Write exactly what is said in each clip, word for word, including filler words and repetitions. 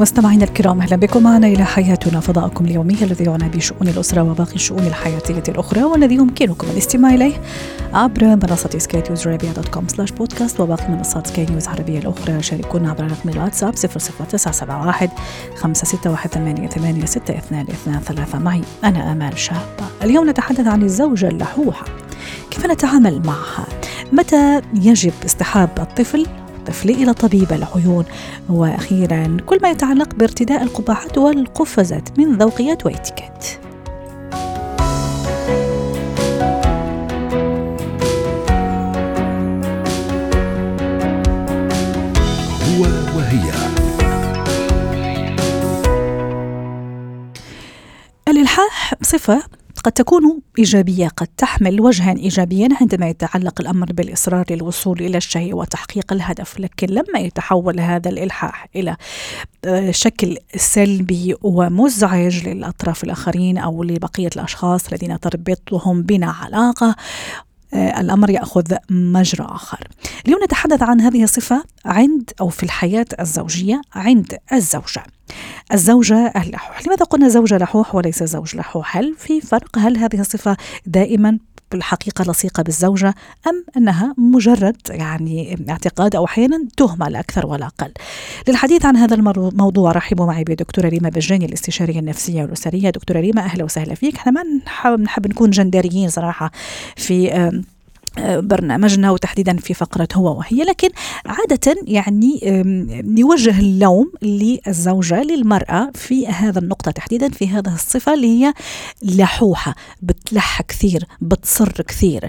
مستمعينا الكرام، اهلا بكم معنا الى حياتنا، فضاءكم اليومي الذي يعنى بشؤون الاسره وباقي الشؤون الحياتيه الاخرى، والذي يمكنكم الاستماع اليه عبر منصه سكاي نيوز عربيا دوت كوم سلاش بودكاست وباقي منصات سكاي نيوز عربيه الاخرى. شاركونا عبر رقم الواتساب صفر صفر تسعة سبعة واحد خمسة ستة واحد ثمانية ثمانية ستة اثنين اثنين ثلاثة. معي انا امال شاب. اليوم نتحدث عن الزوجه اللحوحه، كيف نتعامل معها، متى يجب اسحاب الطفل طفلي إلى طبيب العيون، وأخيرا كل ما يتعلق بارتداء القبعات والقفازات من ذوقيات وإتيكيت. هو وهي الإلحاح صفة قد تكون إيجابية، قد تحمل وجها إيجابيا عندما يتعلق الأمر بالإصرار للوصول إلى الشيء وتحقيق الهدف، لكن لما يتحول هذا الإلحاح إلى شكل سلبي ومزعج للأطراف الآخرين أو لبقية الأشخاص الذين تربطهم بنا علاقة، الأمر يأخذ مجرى آخر. اليوم نتحدث عن هذه الصفة عند أو في الحياة الزوجية عند الزوجة الزوجة اللحوح. لماذا قلنا زوجة لحوح وليس زوج لحوح؟ هل في فرق؟ هل هذه الصفة دائما بالحقيقة لصيقة بالزوجة أم أنها مجرد يعني اعتقاد أو أحيانا تهمة لا أكثر ولا أقل؟ للحديث عن هذا الموضوع رحبوا معي بدكتورة ريمة بجاني الاستشارية النفسية والأسرية. دكتورة ريمة أهلا وسهلا فيك. احنا ما نحب نكون جندريين صراحة في برنامجنا وتحديدا في فقرة هو وهي، لكن عادة يعني نوجه اللوم للزوجة للمرأة في هذا النقطة تحديدا، في هذه الصفة اللي هي لحوحة، بتلح كثير، بتصر كثير.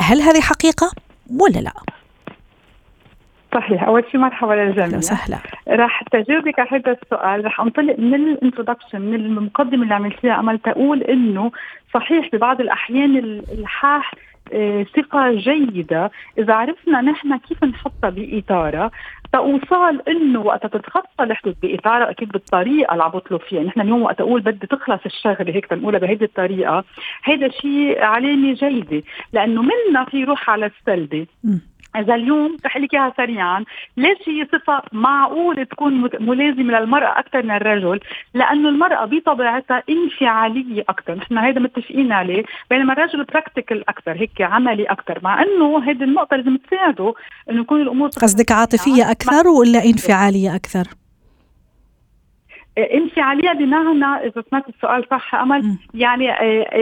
هل هذه حقيقة ولا لا؟ صحيح. أول شيء مرحبا للجميع، راح تجاوبك على هذا السؤال. راح أنطلق من الانترودكشن، من المقدمة اللي عملتيها، أمل تقول إنه صحيح ببعض الأحيان الإلحاح ثقة جيدة إذا عرفنا نحن كيف نحطها بإطارة توصل إنه وقت تتخطى الحدود بإطارة أكيد بالطريقة اللي عبطلوا فيها. نحن اليوم وقت أقول بدي تخلص الشغلة هيك تنقولها بهذه الطريقة، هذا شيء علامة جيدة لأنه منا في روح على السلبي. إذا اليوم تحليك إياها سريعا، ليش هي صفة معقولة تكون ملازمة للمرأة أكثر من الرجل؟ لأنه المرأة بطبيعتها انفعالية أكثر، نحن هيدا متفقين عليه، بينما الرجل براكتيكال أكثر، هيك عملي أكثر، مع أنه هيدا النقطة لازم تساعده أنه يكون الأمور. قصدك عاطفية أكثر ولا انفعالية أكثر؟ انفعالية بمعنى إذا سمعت السؤال صح أمل م. يعني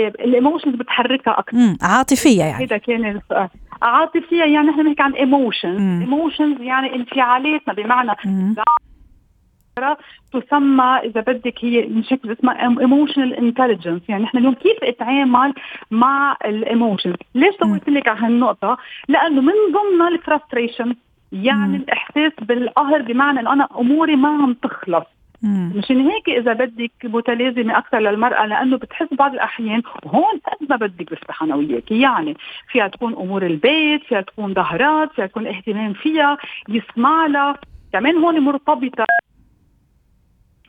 الإيموشنز بتحركها أكثر. م. عاطفية يعني. هيدا كان السؤال. عاطفية يعني نحن بنحكي عن ايموشنز، ايموشنز يعني انفعالاتنا، بمعنى تسمى إذا بدك هي من شكل اسمها ايموشنال انتليجنس، يعني نحن اليوم كيف اتعامل مع الايموشنز. ليش طولت لك على هالنقطة؟ لأنه من ضمنها الفراستريشن، يعني مم. الإحساس بالقهر، بمعنى إنه أنا أموري ما عم تخلص. مشان هيك إذا بدك متلازمة أكثر للمرأة، لأنه بتحس بعض الأحيان هون قد ما بدك بفتح أنا وياك، يعني فيها تكون أمور البيت، فيها تكون ظهرات، فيها تكون اهتمام فيها، يسمع لها كمان. هون مرتبطة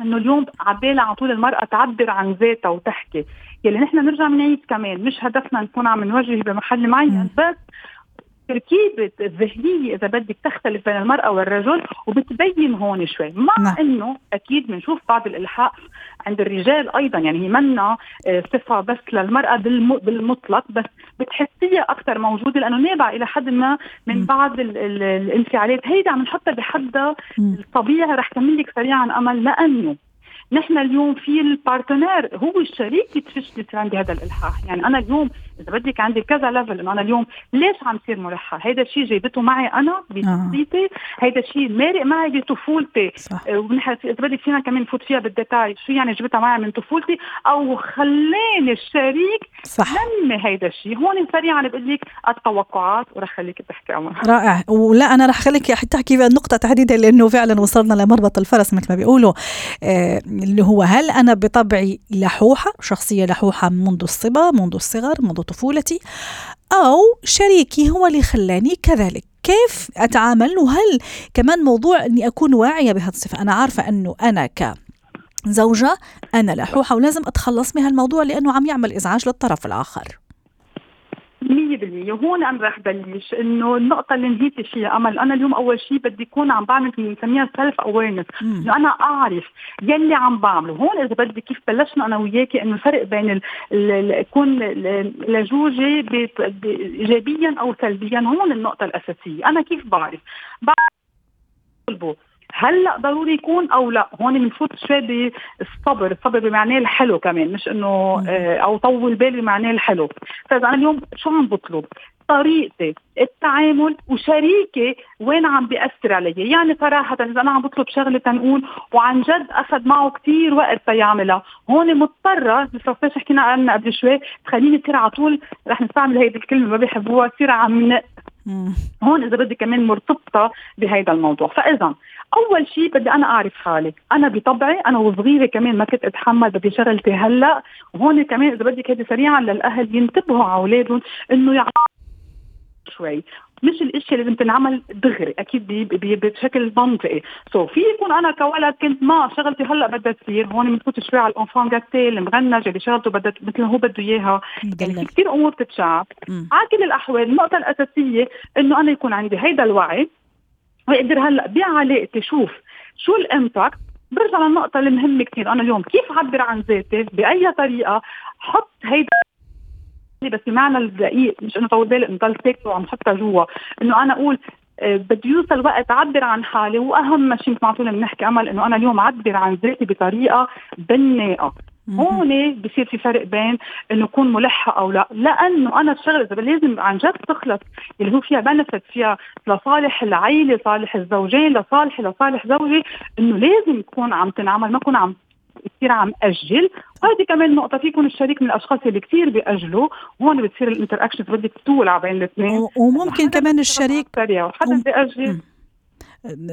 إنه اليوم عبالة على طول المرأة تعبر عن ذاتها وتحكي، يلي نحن نرجع منعيد كمان، مش هدفنا نكون عم نوجه بمحل معين، بس تركيبة الذهنية إذا بدك تختلف بين المرأة والرجل وبتبين هون شوي، مع نعم. أنه أكيد بنشوف بعض الإلحاح عند الرجال أيضا، يعني هي منا صفة بس للمرأة بالمطلق، بس بتحسية أكثر موجودة لأنه نابع إلى حد ما من بعض الانفعالات. هيدا عم نحطها بحدها الطبيعة. رح كملك سريعا أمل، لأنه نحن اليوم في البارتنر هو الشريك يتفشل عندي هذا الإلحاح. يعني أنا اليوم إذا بدك عندي كذا ليفل، أنا اليوم ليش عم صير ملحة؟ هيدا الشيء جايبته معي أنا بشخصيتي، هيدا الشيء مارق معي بطفولتي، ونحن إذا بدك فينا كمان نفوت فيها بالديتاي شو يعني جبتها معي من طفولتي أو خلاني الشريك لمي هيدا الشيء. هون سريعا بقول لك التوقعات، ورح خليك تحكي عمر. رائع. ولا أنا رح خليك حتى تحكي النقطة تحديدا، لأنه فعلا وصلنا لمربط الفرس مثل ما بيقولوا، آه اللي هو هل أنا بطبعي لحوحة، شخصية لحوحة منذ الصبا منذ الصغر منذ طفولتي، أو شريكي هو اللي خلاني كذلك، كيف أتعامل؟ وهل كمان موضوع أني أكون واعية بهذه الصفة، أنا عارفة أنه أنا ك زوجة أنا لحوحة ولازم أتخلص من هالموضوع لأنه عم يعمل إزعاج للطرف الآخر مية بالمية. وهون أنا رح بلش إنه النقطة اللي نهيتي فيها أمل، أنا اليوم أول شيء بدي يكون عم بعمل بنسميها سيلف أويرنس، إنه أنا أعرف يلي عم بعمله. هون إذا بدي كيف بلشنا أنا وياكي إنه فرق بين يكون لجوجي إيجابيا أو سلبيا، هون النقطة الأساسية. أنا كيف بعرف بعرف هلا ضروري يكون او لا؟ هون بنفوت شوي بالصبر، الصبر بمعناه الحلو كمان، مش انه او طول بالي بمعناه الحلو. فاذا انا اليوم شو عم بطلب، طريقتي التعامل وشريكي وين عم بيأثر علي. يعني صراحة إذا أنا عم بطلب شغلة تنقول وعن جد أخذ معه كتير وقت تيعملها، هون مضطرة بصفتش حكينا عنها قبل شوي تخليني كتير على طول رح نستعمل هيدي الكلمة ما بيحبوها كتير عم نق. هون إذا بدي كمان مرتبطة بهيدا الموضوع. فإذا أول شيء بدي أنا أعرف حالي، أنا بطبعي أنا وصغيرة كمان ما كنت أتحمل بدي شغلتي هلأ. وهون كمان إذا بدي كده سريعا للأهل ينتبهوا على أولادهم إنه يع... شوي مش الاشياء اللي بتنعمل دغري اكيد بي بي بشكل منطقي. سو so في يكون انا كولد كنت ما شغلتي هلا بدها تصير، هون بنفوت شوي على الانفون جاتيل المغنج اللي شغلته بدها مثل هو بده اياها. يعني كثير امور بتتشعب. على كل الاحوال النقطه الاساسيه انه انا يكون عندي هيدا الوعي واقدر هلا بعلاقتي شوف شو الامباكت. برجع للنقطه المهمه كثير، انا اليوم كيف اعبر عن ذاتي، باي طريقه حط هيدا بس معنى الدقيق، مش انه طول بالي انضل ساكت وعم حطها جوا، انه انا اقول بدي يوصل وقت اعبر عن حالي. واهم شيء مثل ما عم بنحكي امل انه انا اليوم اعبر عن ذاتي بطريقه بناءه. هون بصير في فرق بين انه اكون ملحه او لا، لانه انا الشغله اذا لازم عن جد تخلص اللي هو فيها بنفت فيها لصالح العيله، لصالح الزوجين، لصالح لصالح زوجي، انه لازم تكون عم تنعمل، ما اكون عم كثير عم أجل. وهذه كمان نقطة، فيكون الشريك من الأشخاص اللي كثير بيأجلوا، هون بتصير الانتراكشن بدك تولع بين الاثنين. وممكن كمان الشريك حدا بيأجل،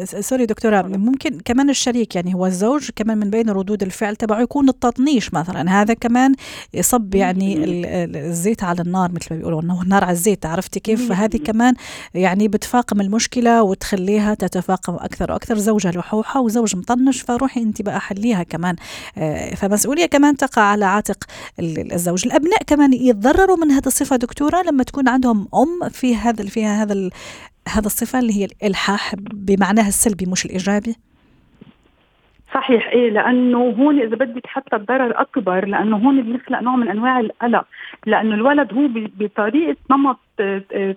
سوري دكتورة، ممكن كمان الشريك يعني هو الزوج كمان من بين ردود الفعل تبعه يكون التطنيش مثلا، هذا كمان يصب يعني الزيت على النار مثل ما بيقولوا، انه النار على الزيت، عرفتي كيف؟ فهذه كمان يعني بتفاقم المشكلة وتخليها تتفاقم أكثر وأكثر. زوجة لحوحة وزوج مطنش، فروحي انت بقى حليها كمان. فمسؤولية كمان تقع على عاتق الزوج. الأبناء كمان يتضرروا من هذه الصفة دكتورة لما تكون عندهم أم في هذا فيها هذا ال هذا الصفة اللي هي الإلحاح بمعناها السلبي مش الإيجابي. صحيح، إيه، لأنه هون إذا بدك حتى الضرر أكبر، لأنه هون بنخلق نوع من أنواع القلق، لأنه الولد هو بطريقة نمط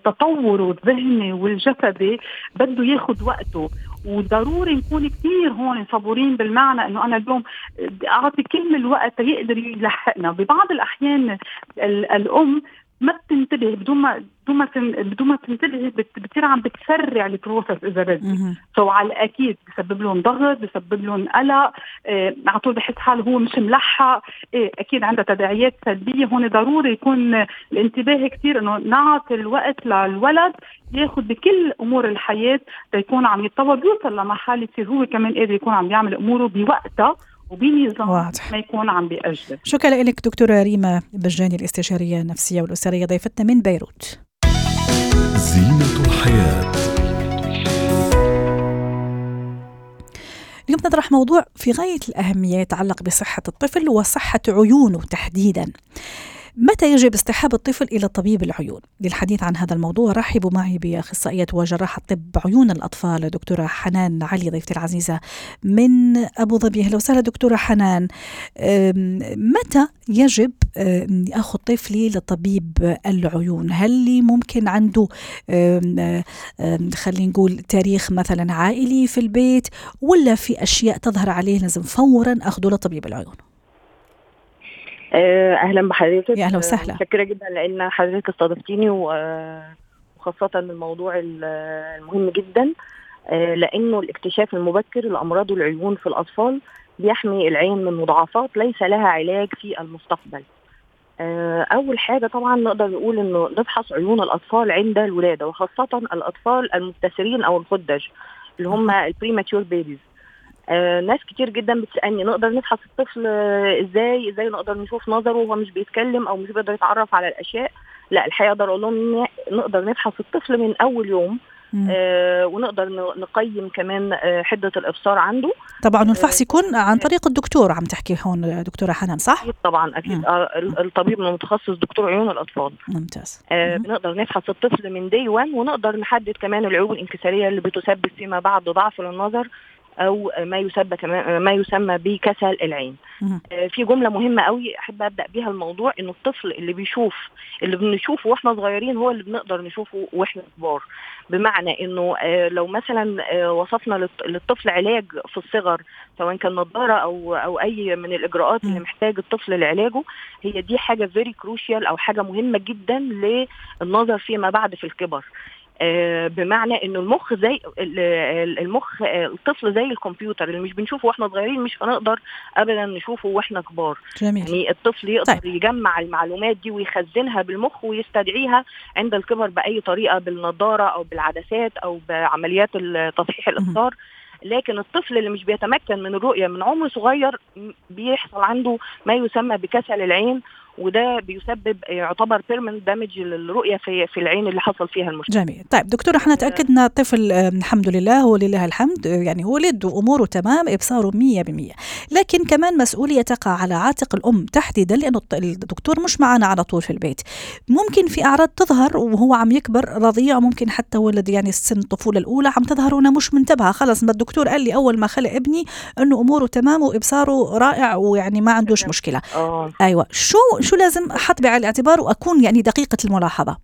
تطوره الذهني والجسدي بده ياخد وقته، وضروري نكون كتير هون صبورين، بالمعنى انه انا اليوم اعطي كل الوقت يقدر يلحقنا. ببعض الأحيان الأم ما بتنتبه، بدون ما بدون ما بدون ما تنتبه بتصير عم بتسرع البروسس إذا بدي. سو على الأكيد بسبب لهم ضغط، بسبب لهم قلق، آه، على طول بحس حاله هو مش ملحق، آه، أكيد عندها تداعيات سلبية. هون ضروري يكون الانتباه كتير إنه نعطي الوقت للولد ياخد بكل أمور الحياة ليكون عم يتطور، يوصل لمرحلة يصير هو كمان قادر يكون عم يعمل أموره بوقتها وبنظام ما يكون عم بيأجل. شكرا لك دكتورة ريما بجاني، الاستشارية النفسية والأسرية، ضيفتنا من بيروت. زينة الحياة. اليوم نطرح موضوع في غاية الأهمية يتعلق بصحة الطفل وصحة عيونه تحديدا. متى يجب استحباب الطفل إلى طبيب العيون؟ للحديث عن هذا الموضوع رحبوا معي بأخصائية وجراحة طب عيون الأطفال دكتورة حنان علي ضيفتي العزيزة من أبو ظبي. أهلا وسهلا دكتورة حنان. متى يجب أخذ طفلي لطبيب العيون؟ هل لي ممكن عنده خلينا نقول تاريخ مثلا عائلي في البيت، ولا في أشياء تظهر عليه لازم فورا أخذه لطبيب العيون؟ اهلا بحضرتك. اهلا وسهلا، شكرا جدا لان حضرتك استضفتيني، وخاصه الموضوع المهم جدا لانه الاكتشاف المبكر لامراض العيون في الاطفال بيحمي العين من مضاعفات ليس لها علاج في المستقبل. اول حاجه طبعا نقدر نقول انه نفحص عيون الاطفال عند الولاده، وخاصه الاطفال المبتسرين او الخدج اللي هم البريماتيور بيبيز. آه ناس كتير جدا بتسألني نقدر نفحص الطفل ازاي ازاي نقدر نشوف نظره وهو مش بيتكلم او مش بيقدر يتعرف على الاشياء. لا الحقيقه اقدر اقول لهم نقدر نفحص الطفل من اول يوم آه ونقدر نقيم كمان آه حدة الإبصار عنده. طبعا الفحص يكون عن طريق الدكتور، عم تحكي هون دكتورة حنان صح؟ طبعا أكيد آه الطبيب المتخصص دكتور عيون الأطفال. ممتاز. آه بنقدر نفحص الطفل من دي وان ونقدر نحدد كمان العيوب الانكسارية اللي بتسبب فيما بعد ضعف للنظر أو ما يسمى ما يسمى بكسل العين. آه في جملة مهمة قوي أحب أبدأ بيها الموضوع، إنه الطفل اللي بيشوف اللي بنشوفه وإحنا صغيرين هو اللي بنقدر نشوفه وإحنا كبار. بمعنى إنه آه لو مثلا آه وصفنا للطفل علاج في الصغر سواء كان نظارة أو أو أي من الإجراءات اللي محتاج الطفل لعلاجه، هي دي حاجة فيري كروشيال أو حاجة مهمة جدا للنظر فيما بعد في الكبر. آه بمعنى انه المخ زي المخ آه الطفل زي الكمبيوتر، اللي مش بنشوفه واحنا صغيرين مش هنقدر ابدا نشوفه واحنا كبار. جميل. يعني الطفل يقدر طيب. يجمع المعلومات دي ويخزنها بالمخ ويستدعيها عند الكبر باي طريقه، بالنظاره او بالعدسات او بعمليات تصحيح الابصار. لكن الطفل اللي مش بيتمكن من الرؤيه من عمر صغير بيحصل عنده ما يسمى بكسل العين، وده بيسبب يعتبر بيرمنت دامج للرؤيه في في العين اللي حصل فيها المشكله. جميل. طيب دكتور احنا تاكدنا الطفل الحمد لله ولله الحمد يعني ولد واموره تمام، ابصاره مية بالمية، لكن كمان مسؤوليه تقع على عاتق الام تحديدا لانه الدكتور مش معنا على طول في البيت. ممكن في اعراض تظهر وهو عم يكبر رضيع، ممكن حتى ولد يعني سن الطفوله الاولى عم تظهر وانا مش منتبهه، خلاص ما الدكتور قال لي اول ما خلق ابني انه اموره تمام وابصاره رائع ويعني ما عندوش مشكله. أوه. ايوه شو شو لازم أحط بعين الاعتبار وأكون يعني دقيقة الملاحظة؟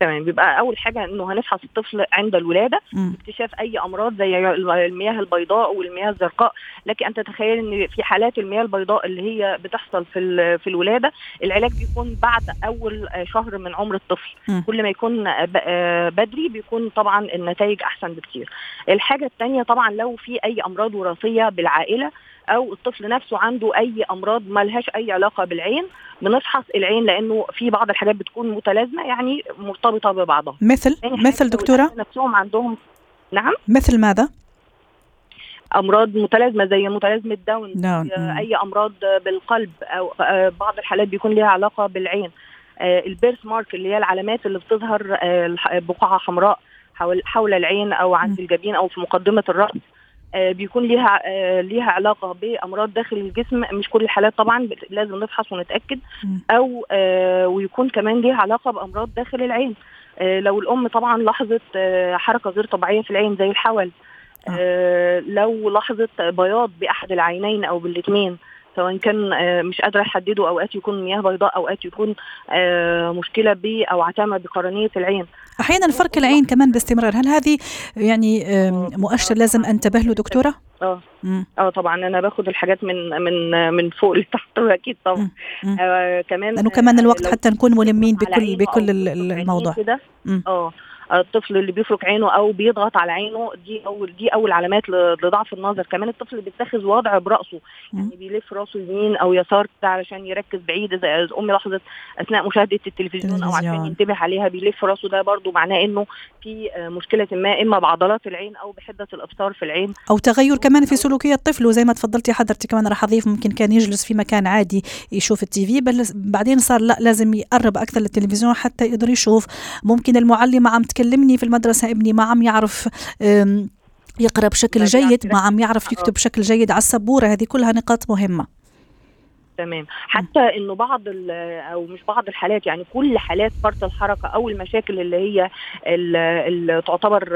تمام. بيبقى أول حاجة إنه هنفحص الطفل عند الولادة اكتشاف أي أمراض زي المياه البيضاء والمياه الزرقاء. لكن أنت تخيل إن في حالات المياه البيضاء اللي هي بتحصل في في الولادة العلاج بيكون بعد أول شهر من عمر الطفل. م. كل ما يكون بدري بيكون طبعا النتائج أحسن بكتير. الحاجة الثانية طبعا لو في أي أمراض وراثية بالعائلة أو الطفل نفسه عنده أي أمراض مالهاش أي علاقة بالعين، بنفحص العين لأنه في بعض الحاجات بتكون متلازمة يعني مرتبطة ببعضها. مثل مثل دكتورة نفسهم عندهم نعم مثل ماذا؟ أمراض متلازمة زي متلازمة داون، أي أمراض بالقلب أو بعض الحالات بيكون لها علاقة بالعين. البيرث مارك اللي هي العلامات اللي بتظهر بقعة حمراء حول حول العين أو عند الجبين أو في مقدمة الرأس بيكون لها لها علاقه بامراض داخل الجسم. مش كل الحالات طبعا لازم نفحص ونتاكد، او ويكون كمان لها علاقه بامراض داخل العين لو الام طبعا لاحظت حركه غير طبيعيه في العين زي الحول، لو لاحظت بياض باحد العينين او بالاثنين سواء كان مش قادره احدده، اوقات يكون مياه بيضاء اوقات يكون مشكله ب او عتامه بقرنيه العين، احيانا فرك العين كمان باستمرار. هل هذه يعني مؤشر لازم انتبه له دكتوره؟ اه اه طبعا انا باخد الحاجات من من من فوق لتحت اكيد طبعا. آه كمان لانه كمان الوقت حتى نكون ملمين بكل بكل الموضوع. اه الطفل اللي بيفرك عينه او بيضغط على عينه دي اول دي اول علامات لضعف النظر. كمان الطفل اللي بيتخذ وضع براسه يعني بيلف راسه يمين او يسار علشان يركز بعيد، اذا امي لاحظت اثناء مشاهده التلفزيون او عشان ينتبه عليها بيلف راسه، ده برضو معناه انه في مشكله ما اما بعضلات العين او بحده الابصار في العين او تغير كمان في سلوكيه الطفل. وزي ما تفضلتي حضرتك كمان راح اضيف ممكن كان يجلس في مكان عادي يشوف التي في بل بعدين صار لا لازم يقرب اكثر للتلفزيون حتى يقدر يشوف. ممكن المعلمه عم كلمني في المدرسة ابني ما عم يعرف يقرأ بشكل جيد، ما عم يعرف يكتب بشكل جيد على السبورة. هذه كلها نقاط مهمة. تمام. حتى انه بعض او مش بعض الحالات يعني كل حالات فرط الحركه او المشاكل اللي هي اللي تعتبر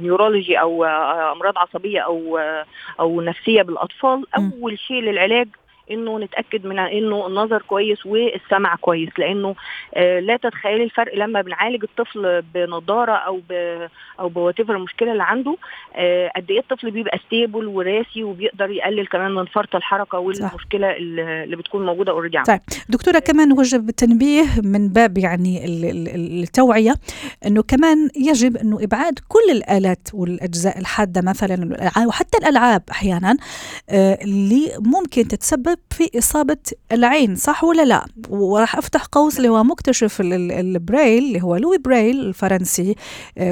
نيورولوجي او امراض عصبيه او او نفسيه بالاطفال، اول شيء للعلاج انه نتاكد من انه النظر كويس والسمع كويس، لانه آه لا تتخيلي الفرق لما بنعالج الطفل بنضاره او ب او بواتيفر المشكله اللي عنده آه قد ايه الطفل بيبقى ستيبل وراسي وبيقدر يقلل كمان من فرط الحركه والمشكله صح. اللي بتكون موجوده اوريدي. طيب دكتوره كمان وجب التنبيه من باب يعني التوعيه انه كمان يجب انه ابعاد كل الالات والاجزاء الحاده مثلا وحتى الالعاب احيانا آه اللي ممكن تتسبب السبب في إصابة العين، صح ولا لا؟ وراح أفتح قوس اللي هو مكتشف البرايل اللي هو لوي برايل الفرنسي،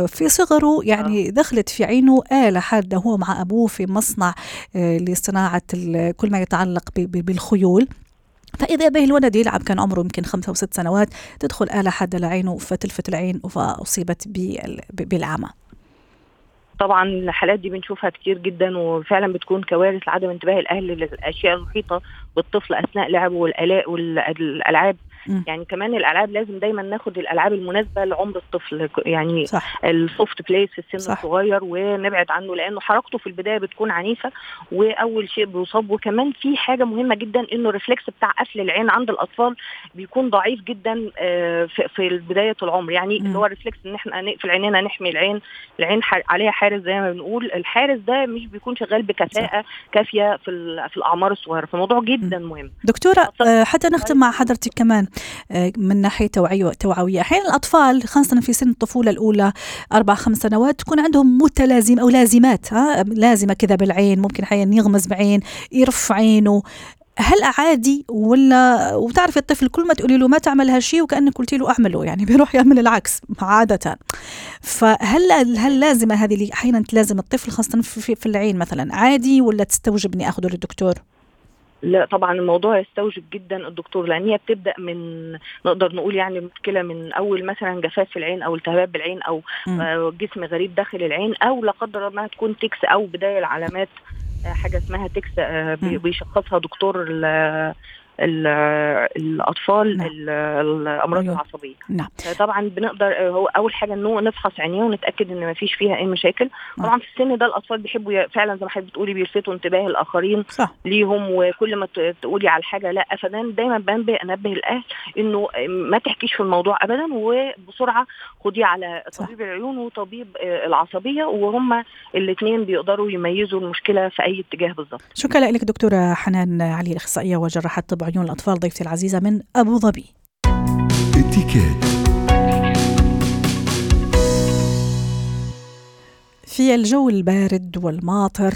في صغره يعني دخلت في عينه آلة حادة هو مع أبوه في مصنع لصناعة كل ما يتعلق بالخيول، فإذا به الولد يلعب، كان عمره يمكن خمسة أو ست سنوات، تدخل آلة حادة لعينه فتلفت العين فأصيبت بالعمى. طبعا الحالات دي بنشوفها كتير جدا، وفعلا بتكون كوارث لعدم انتباه الاهل للاشياء المحيطه بالطفل اثناء لعبه والالاء والالعاب. يعني كمان الالعاب لازم دايما ناخد الالعاب المناسبه لعمر الطفل، يعني السوفت بلاي في السن الصغير، ونبعد عنه لانه حركته في البدايه بتكون عنيفه واول شيء بيصاب. وكمان في حاجه مهمه جدا، انه الريفلكس بتاع قفل العين عند الاطفال بيكون ضعيف جدا في بدايه العمر، يعني اللي هو الريفلكس ان احنا نقفل عينينا نحمي العين، العين عليها حارس زي ما بنقول، الحارس ده مش بيكون شغال بكفاءه كافيه في في الاعمار الصغيره، فالموضوع جدا مهم. دكتوره حتى نختم مع حضرتك كمان من ناحيه توعيه توعويه، احيانا الاطفال خاصه في سن الطفوله الاولى اربع خمس سنوات تكون عندهم متلازم او لازمات، ها لازمه كذا بالعين، ممكن احيانا يغمز بعين، يرفع عينه، هل عادي ولا؟ وتعرفي الطفل كل ما تقولي له ما تعمل هالشيء وكأنك قلتي له أعمله، يعني بيروح يعمل العكس عادة. فهل هل لازمة هذه اللي أحيانا تلازم الطفل خاصة في, في العين مثلا، عادي ولا تستوجبني أخذه للدكتور؟ لا طبعا الموضوع يستوجب جدا الدكتور، لان هي بتبدا من نقدر نقول يعني مشكله من اول مثلا جفاف في العين او التهاب بالعين او م. جسم غريب داخل العين، او لا قدر الله تكون تكس او بدايه العلامات حاجه اسمها تكس بيشخصها دكتور الأطفال الأمراض العصبية. نعم. طبعا بنقدر هو أول حاجة إنه نفحص عينيه ونتأكد إن ما فيش فيها أي مشاكل. طبعا في السن ده الأطفال بيحبوا فعلا زي ما حضرتك بتقولي بيلفتوا انتباه الآخرين ليهم، وكل ما تقولي على الحاجة لا أبدا، دايما بنبه أنبه الأهل إنه ما تحكيش في الموضوع أبدا، وبسرعة خديه على طبيب العيون وطبيب العصبية، وهم الاثنين بيقدروا يميزوا المشكلة في أي اتجاه بالضبط. شكرا لك دكتورة حنان علي، الأخصائية وجراحة طب عيون الأطفال، ضيفتي العزيزة من أبو ظبي. في الجو البارد والماطر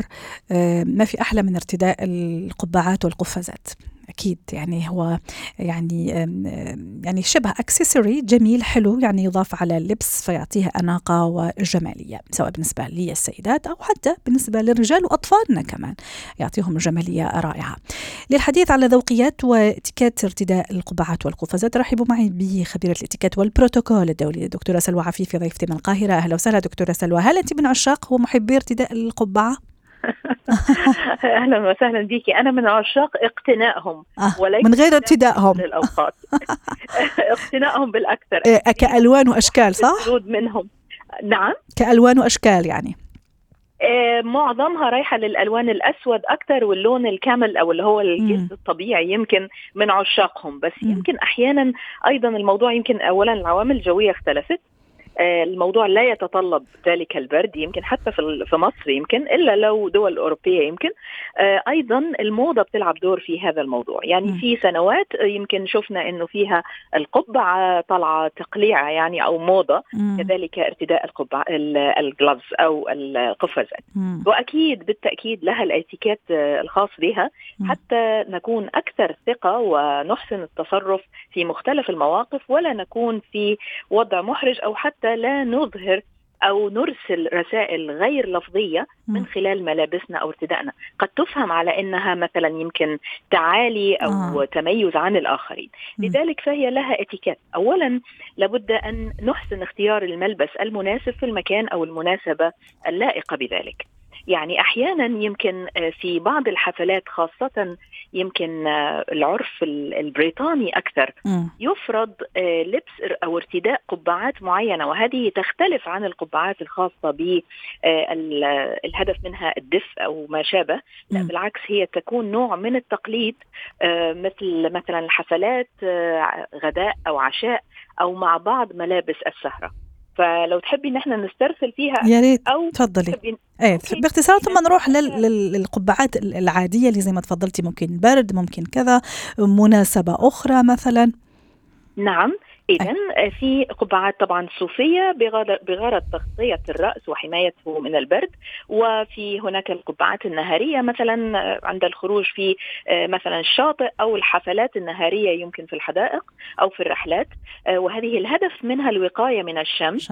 ما في أحلى من ارتداء القبعات والقفازات، أكيد يعني هو يعني يعني شبه أكسسوري جميل حلو، يعني يضاف على اللبس فيعطيها أناقة وجمالية، سواء بالنسبة للسيدات أو حتى بالنسبة للرجال وأطفالنا كمان يعطيهم جمالية رائعة. للحديث على ذوقيات واتيكيت ارتداء القبعات والقفازات، رحبوا معي بخبيرة الاتيكيت والبروتوكول الدولي الدكتورة سلوى عفيفي، ضيفتي من القاهرة. أهلا وسهلا دكتورة سلوى. هل أنت من عشاق ومحبي ارتداء القبعة؟ أهلا وسهلا بيكي. أنا من عشاق اقتنائهم وليس من غير ارتدائهم للأوقات. اقتنائهم بالأكثر كألوان وأشكال، صح؟ الورود منهم. نعم كألوان وأشكال، يعني آه معظمها رايحة للألوان الأسود أكتر واللون الكامل أو اللي هو الجلد الطبيعي، يمكن من عشاقهم. بس م. يمكن أحيانا أيضا الموضوع، يمكن أولا العوامل الجوية اختلفت، الموضوع لا يتطلب ذلك البرد يمكن حتى في مصر، يمكن إلا لو دول أوروبية يمكن. أيضا الموضة بتلعب دور في هذا الموضوع، يعني في سنوات يمكن شفنا أنه فيها القبعة طلعة تقليعة يعني أو موضة، كذلك ارتداء القبعة الجلوفز أو القفازات، وأكيد بالتأكيد لها الاتيكيت الخاص بها حتى نكون أكثر ثقة ونحسن التصرف في مختلف المواقف، ولا نكون في وضع محرج أو حتى لا نظهر أو نرسل رسائل غير لفظية من خلال ملابسنا أو ارتدائنا، قد تفهم على أنها مثلا يمكن تعالي أو آه. تميز عن الآخرين. لذلك فهي لها اتيكيت. أولا لابد أن نحسن اختيار الملبس المناسب في المكان أو المناسبة اللائقة بذلك. يعني أحيانا يمكن في بعض الحفلات خاصة يمكن العرف البريطاني أكثر يفرض لبس أو ارتداء قبعات معينة، وهذه تختلف عن القبعات الخاصة بالهدف منها الدفء أو ما شابه، لا بالعكس هي تكون نوع من التقليد، مثل مثلا الحفلات غداء أو عشاء أو مع بعض ملابس السهرة. فلو تحبي ان احنا نسترسل فيها يا ريت تفضلي. ايه باختصار ثم نروح للقبعات العاديه اللي زي ما تفضلتي، ممكن برد، ممكن كذا، مناسبه اخرى مثلا. نعم إذن في قبعات طبعا صوفية بغرض تغطية الرأس وحمايته من البرد، وفي هناك القبعات النهارية مثلا عند الخروج في مثلا الشاطئ أو الحفلات النهارية يمكن في الحدائق أو في الرحلات، وهذه الهدف منها الوقاية من الشمس،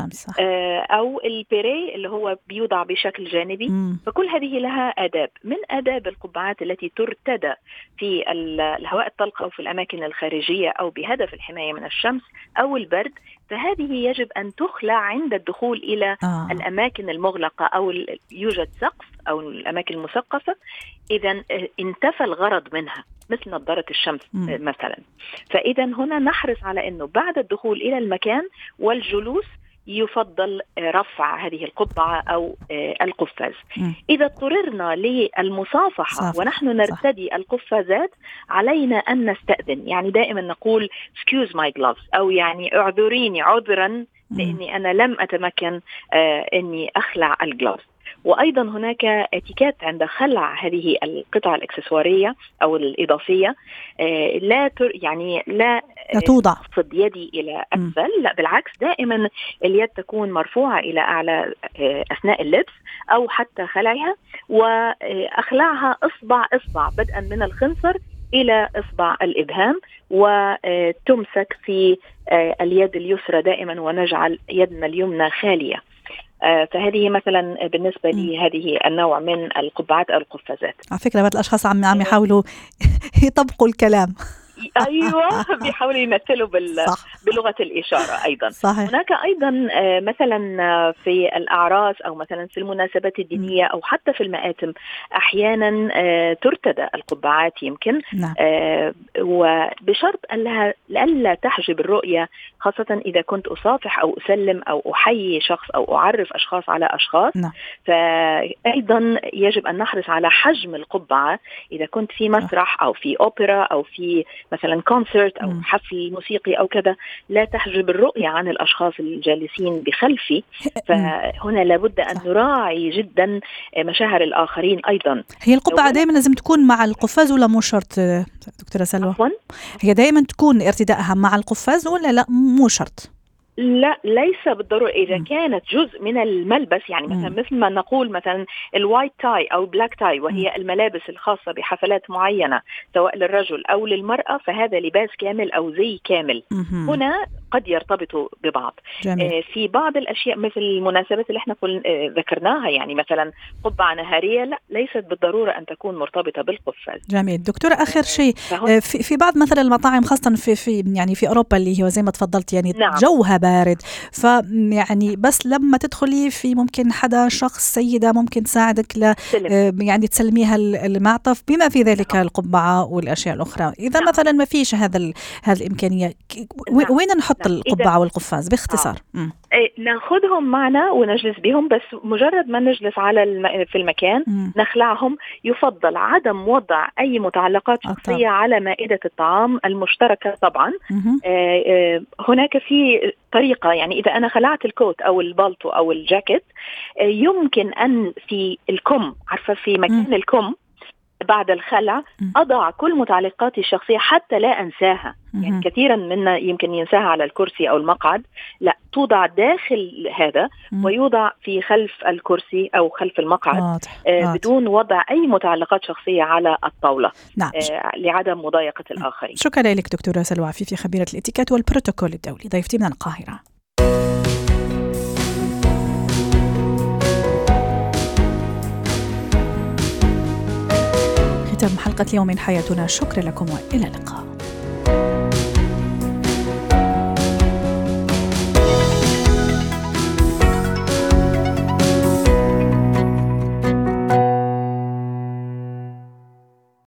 أو البيري اللي هو بيوضع بشكل جانبي. فكل هذه لها آداب، من آداب القبعات التي ترتدى في الهواء الطلق أو في الأماكن الخارجية أو بهدف الحماية من الشمس أو البرد، فهذه يجب أن تخلع عند الدخول إلى آه. الأماكن المغلقة أو يوجد سقف أو الأماكن المسقفة، إذن انتفى الغرض منها مثل نظارة الشمس م. مثلا. فإذا هنا نحرص على أنه بعد الدخول إلى المكان والجلوس يفضل رفع هذه القبعة أو القفاز. م. إذا اضطررنا للمصافحة صافح. ونحن نرتدي صح. القفازات علينا أن نستأذن، يعني دائما نقول excuse my gloves، أو يعني اعذريني عذرا لأني أنا لم أتمكن آه أني أخلع الجلوفز. وأيضا هناك اتيكات عند خلع هذه القطع الإكسسوارية أو الإضافية، آه لا تر يعني لا توضع صد يدي إلى أسفل، لا بالعكس دائما اليد تكون مرفوعة إلى أعلى آه أثناء اللبس أو حتى خلعها، وأخلعها إصبع إصبع بدءا من الخنصر إلى إصبع الإبهام، وتمسك في اليد اليسرى دائما ونجعل يدنا اليمنى خالية. فهذه مثلا بالنسبة لهذه النوع من القبعات أو القفازات. على فكرة بعض الأشخاص عم عم يحاولوا يطبقوا الكلام أيوة، بيحاولوا يمثلوا بلغة الإشارة أيضا. صحيح. هناك أيضا مثلا في الأعراس أو مثلا في المناسبات الدينية أو حتى في المآتم أحيانا ترتدى القبعات يمكن، نعم. وبشرط ألا تحجب الرؤية، خاصة إذا كنت أصافح أو أسلم أو أحيي شخص أو أعرف أشخاص على أشخاص، نعم. فأيضا يجب أن نحرص على حجم القبعة إذا كنت في مسرح أو في أوبرا أو في مثلا كونسرت أو حفل موسيقي أو كذا، لا تحجب الرؤية عن الأشخاص الجالسين بخلفي. فهنا لابد أن نراعي جدا مشاعر الآخرين أيضا. هي القبعة دائما لازم تكون مع القفاز ولا مو شرط دكتورة سلوى؟ عفوا؟ هي دائما تكون ارتدائها مع القفاز ولا لا مو شرط؟ لا ليس بالضرورة إذا كانت جزء من الملبس، يعني مثلا مثل ما نقول مثلا الوايت تاي أو بلاك تاي، وهي الملابس الخاصة بحفلات معينة سواء للرجل أو للمرأة، فهذا لباس كامل أو زي كامل. هنا قد يرتبطوا ببعض. آه في بعض الأشياء مثل المناسبات اللي احنا آه ذكرناها، يعني مثلا قبعة نهارية لا ليست بالضرورة أن تكون مرتبطة بالقفاز. جميل دكتورة. آخر شيء آه في, في بعض مثلا المطاعم خاصة في, في يعني في أوروبا اللي هي زي ما تفضلت يعني نعم. جوها بارد، فيعني بس لما تدخلي في ممكن حدا شخص سيدة ممكن تساعدك ل آه يعني تسلميها المعطف بما في ذلك نعم. القبعة والأشياء الأخرى. إذا نعم. مثلا ما فيش هذا هذه الإمكانية نعم. وين نحط القبعة والقفاز باختصار؟ آه. ناخذهم معنا ونجلس بهم، بس مجرد ما نجلس على الم... في المكان م. نخلعهم. يفضل عدم وضع أي متعلقات شخصية على مائدة الطعام المشتركة طبعا. آه آه هناك في طريقة، يعني إذا أنا خلعت الكوت أو البلطو أو الجاكيت آه يمكن أن في الكم، عارفة في مكان م. الكم بعد الخلع أضع كل متعلقاتي الشخصية حتى لا أنساها. يعني كثيرا منا يمكن ينساها على الكرسي أو المقعد، لا توضع داخل هذا ويوضع في خلف الكرسي أو خلف المقعد واضح. آه واضح. بدون وضع أي متعلقات شخصية على الطاولة نعم. آه لعدم مضايقة الآخرين. شكرا لك دكتورة سلوى عفيفي، خبيرة الاتيكيت والبروتوكول الدولي، ضيفتي من القاهرة. تم حلقة اليوم من حياتنا، شكرا لكم وإلى اللقاء.